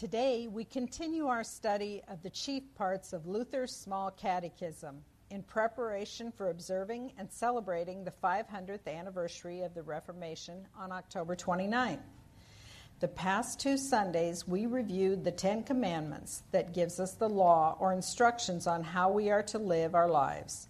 Today, we continue our study of the chief parts of Luther's Small Catechism in preparation for observing and celebrating the 500th anniversary of the Reformation on October 29th. The past two Sundays, we reviewed the Ten Commandments that gives us the law or instructions on how we are to live our lives,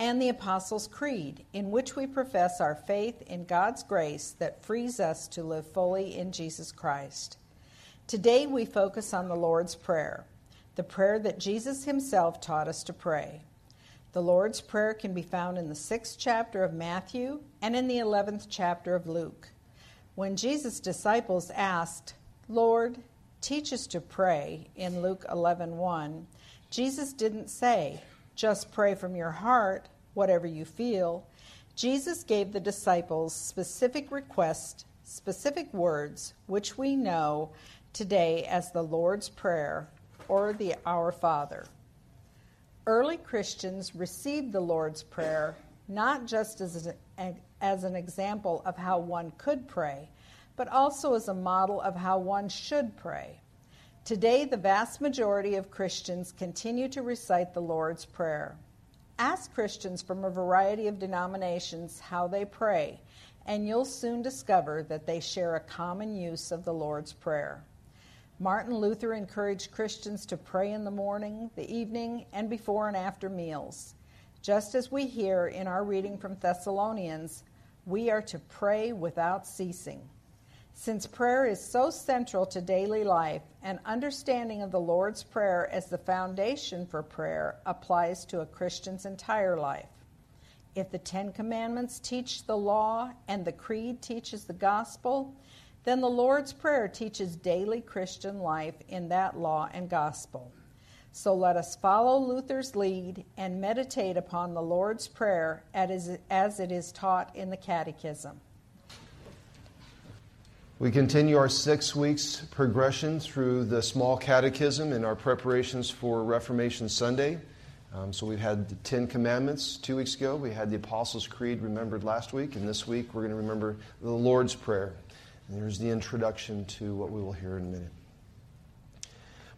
and the Apostles' Creed, in which we profess our faith in God's grace that frees us to live fully in Jesus Christ. Today we focus on the Lord's Prayer, the prayer that Jesus himself taught us to pray. The Lord's Prayer can be found in the 6th chapter of Matthew and in the 11th chapter of Luke. When Jesus' disciples asked, "Lord, teach us to pray," in Luke 11:1, Jesus didn't say, "Just pray from your heart, whatever you feel." Jesus gave the disciples specific requests, specific words, which we know today as the Lord's Prayer or the Our Father. Early Christians received the Lord's Prayer not just as an example of how one could pray, but also as a model of how one should pray. Today, the vast majority of Christians continue to recite the Lord's Prayer. Ask Christians from a variety of denominations how they pray, and you'll soon discover that they share a common use of the Lord's Prayer. Martin Luther encouraged Christians to pray in the morning, the evening, and before and after meals. Just as we hear in our reading from Thessalonians, we are to pray without ceasing. Since prayer is so central to daily life, an understanding of the Lord's Prayer as the foundation for prayer applies to a Christian's entire life. If the Ten Commandments teach the law and the Creed teaches the Gospel, then the Lord's Prayer teaches daily Christian life in that law and gospel. So let us follow Luther's lead and meditate upon the Lord's Prayer as it is taught in the Catechism. We continue our 6 weeks progression through the Small Catechism in our preparations for Reformation Sunday. So we've had the Ten Commandments 2 weeks ago. We had the Apostles' Creed remembered last week. And this week we're going to remember the Lord's Prayer. And there's the introduction to what we will hear in a minute.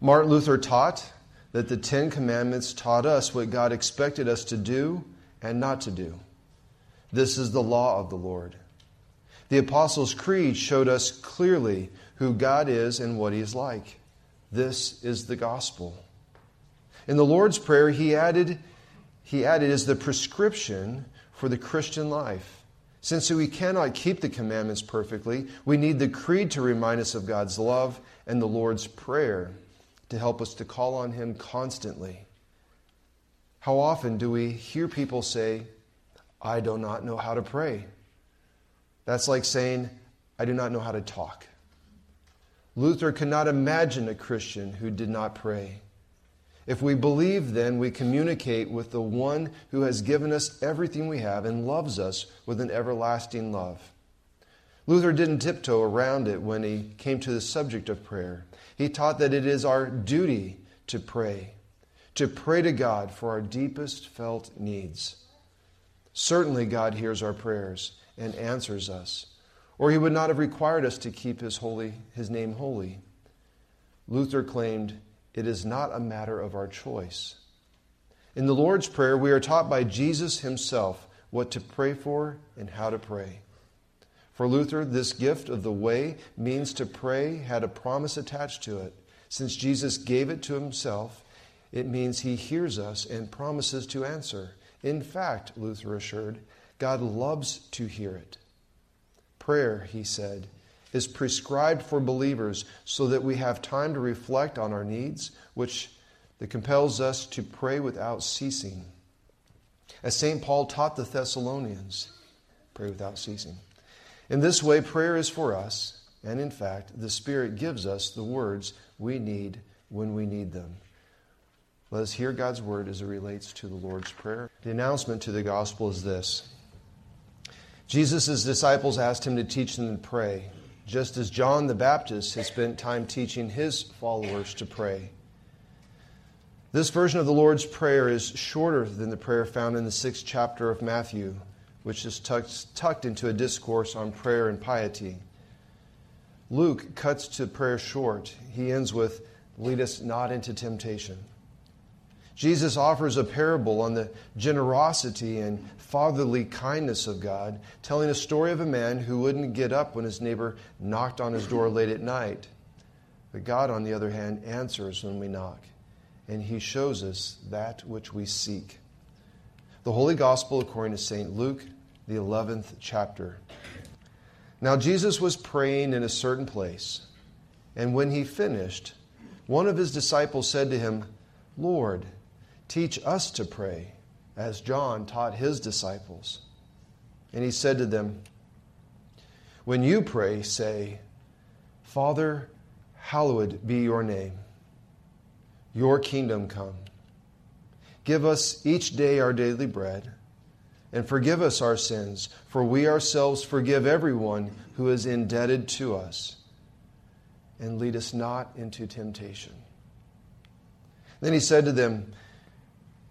Martin Luther taught that the Ten Commandments taught us what God expected us to do and not to do. This is the law of the Lord. The Apostles' Creed showed us clearly who God is and what He is like. This is the gospel. In the Lord's Prayer, he added is the prescription for the Christian life. Since we cannot keep the commandments perfectly, we need the Creed to remind us of God's love and the Lord's Prayer to help us to call on Him constantly. How often do we hear people say, "I do not know how to pray"? That's like saying, "I do not know how to talk." Luther could not imagine a Christian who did not pray. If we believe, then, we communicate with the one who has given us everything we have and loves us with an everlasting love. Luther didn't tiptoe around it when he came to the subject of prayer. He taught that it is our duty to pray to God for our deepest felt needs. Certainly God hears our prayers and answers us, or He would not have required us to keep His name holy. Luther claimed, "It is not a matter of our choice." In the Lord's Prayer, we are taught by Jesus Himself what to pray for and how to pray. For Luther, this gift of the way means to pray had a promise attached to it. Since Jesus gave it to Himself, it means He hears us and promises to answer. In fact, Luther assured, God loves to hear it. Prayer, he said, is prescribed for believers so that we have time to reflect on our needs, which compels us to pray without ceasing. As St. Paul taught the Thessalonians, pray without ceasing. In this way, prayer is for us, and in fact, the Spirit gives us the words we need when we need them. Let us hear God's word as it relates to the Lord's Prayer. The announcement to the gospel is this. Jesus' disciples asked Him to teach them to pray, just as John the Baptist has spent time teaching his followers to pray. This version of the Lord's Prayer is shorter than the prayer found in the 6th chapter of Matthew, which is tucked into a discourse on prayer and piety. Luke cuts to prayer short. He ends with, "Lead us not into temptation." Jesus offers a parable on the generosity and fatherly kindness of God, telling a story of a man who wouldn't get up when his neighbor knocked on his door late at night. But God, on the other hand, answers when we knock, and He shows us that which we seek. The Holy Gospel according to St. Luke, the 11th chapter. Now Jesus was praying in a certain place, and when He finished, one of His disciples said to Him, "Lord, teach us to pray, as John taught his disciples." And He said to them, "When you pray, say, 'Father, hallowed be your name. Your kingdom come. Give us each day our daily bread, and forgive us our sins, for we ourselves forgive everyone who is indebted to us. And lead us not into temptation.'" Then He said to them,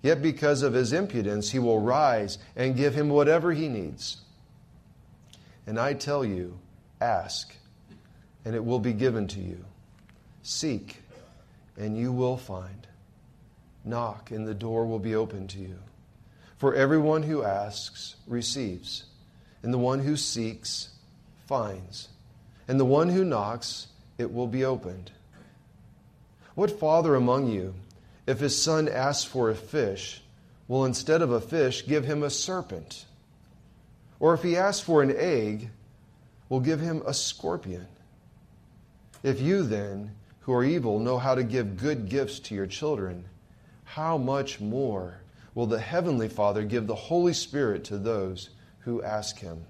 yet because of his impudence he will rise and give him whatever he needs. And I tell you, ask, and it will be given to you. Seek, and you will find. Knock, and the door will be opened to you. For everyone who asks receives, and the one who seeks finds, and the one who knocks, it will be opened. What father among you, if his son asks for a fish, will instead of a fish give him a serpent? Or if he asks for an egg, will give him a scorpion? If you then, who are evil, know how to give good gifts to your children, how much more will the Heavenly Father give the Holy Spirit to those who ask Him?"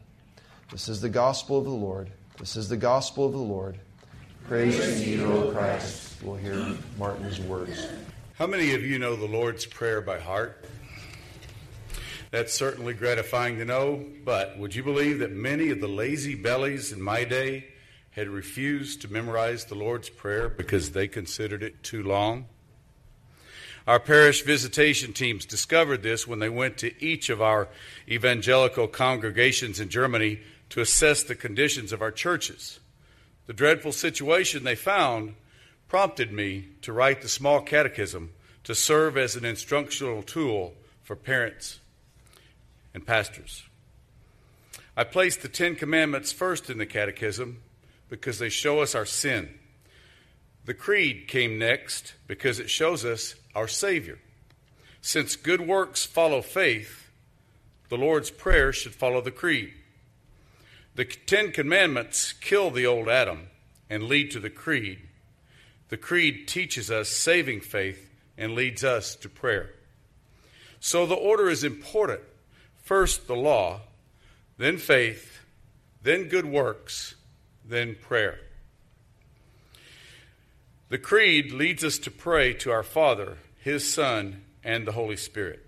This is the gospel of the Lord. This is the gospel of the Lord. Praise to you, O Christ. We'll hear Martin's words. How many of you know the Lord's Prayer by heart? That's certainly gratifying to know, but would you believe that many of the lazy bellies in my day had refused to memorize the Lord's Prayer because they considered it too long? Our parish visitation teams discovered this when they went to each of our evangelical congregations in Germany to assess the conditions of our churches. The dreadful situation they found prompted me to write the small catechism to serve as an instructional tool for parents and pastors. I placed the 10 Commandments first in the catechism because they show us our sin. The Creed came next because it shows us our Savior. Since good works follow faith, the Lord's Prayer should follow the Creed. The 10 Commandments kill the old Adam and lead to the Creed. The Creed teaches us saving faith and leads us to prayer. So the order is important. First the law, then faith, then good works, then prayer. The Creed leads us to pray to our Father, His Son, and the Holy Spirit.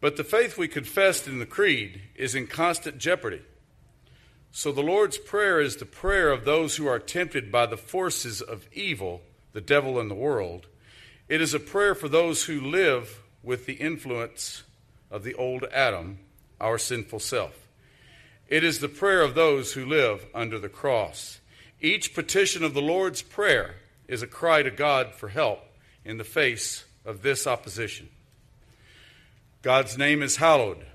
But the faith we confessed in the Creed is in constant jeopardy. So the Lord's Prayer is the prayer of those who are tempted by the forces of evil, the devil and the world. It is a prayer for those who live with the influence of the old Adam, our sinful self. It is the prayer of those who live under the cross. Each petition of the Lord's Prayer is a cry to God for help in the face of this opposition. God's name is hallowed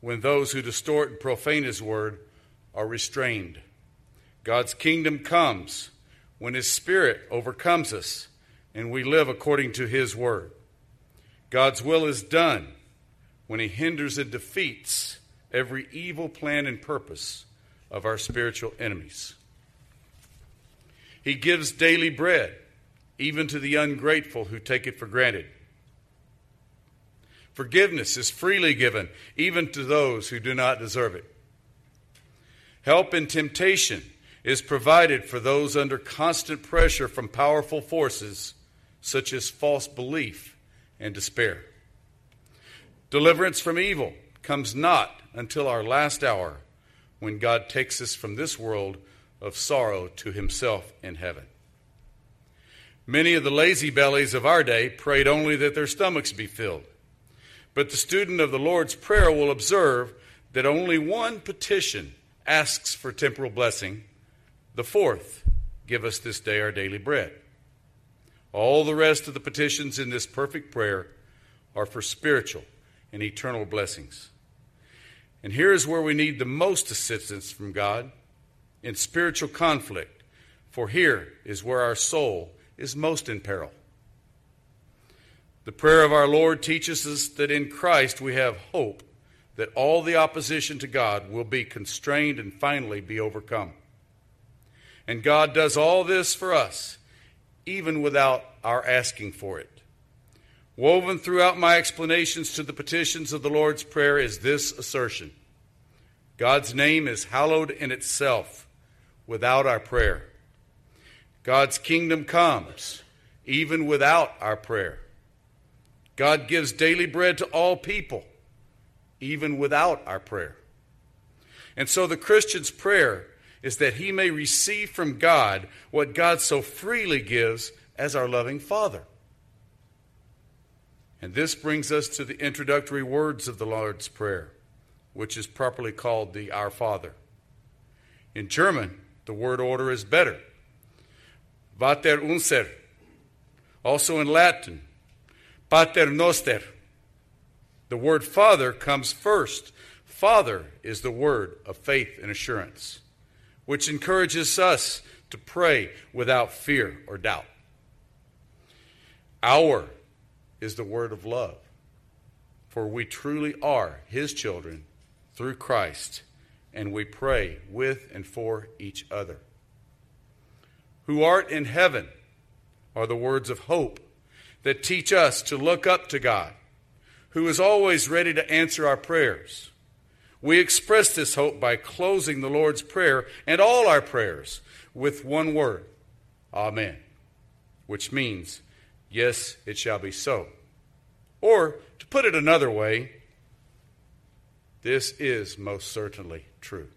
when those who distort and profane His word are restrained. God's kingdom comes when His Spirit overcomes us and we live according to His word. God's will is done when He hinders and defeats every evil plan and purpose of our spiritual enemies. He gives daily bread, even to the ungrateful who take it for granted. Forgiveness is freely given, even to those who do not deserve it. Help in temptation is provided for those under constant pressure from powerful forces such as false belief and despair. Deliverance from evil comes not until our last hour, when God takes us from this world of sorrow to himself in heaven. Many of the lazy bellies of our day prayed only that their stomachs be filled. But the student of the Lord's Prayer will observe that only one petition asks for temporal blessing. The fourth, give us this day our daily bread. All the rest of the petitions in this perfect prayer are for spiritual and eternal blessings. And here is where we need the most assistance from God, in spiritual conflict, for here is where our soul is most in peril. The prayer of our Lord teaches us that in Christ we have hope that all the opposition to God will be constrained and finally be overcome. And God does all this for us, even without our asking for it. Woven throughout my explanations to the petitions of the Lord's Prayer is this assertion: God's name is hallowed in itself without our prayer. God's kingdom comes even without our prayer. God gives daily bread to all people even without our prayer. And so the Christian's prayer is that he may receive from God what God so freely gives as our loving Father. And this brings us to the introductory words of the Lord's Prayer, which is properly called the Our Father. In German, the word order is better. Vater unser. Also in Latin, Pater noster. The word Father comes first. Father is the word of faith and assurance, which encourages us to pray without fear or doubt. Our is the word of love, for we truly are his children through Christ, and we pray with and for each other. Who art in heaven are the words of hope that teach us to look up to God, who is always ready to answer our prayers. We express this hope by closing the Lord's Prayer and all our prayers with one word, Amen, which means, yes, it shall be so. Or, to put it another way, this is most certainly true.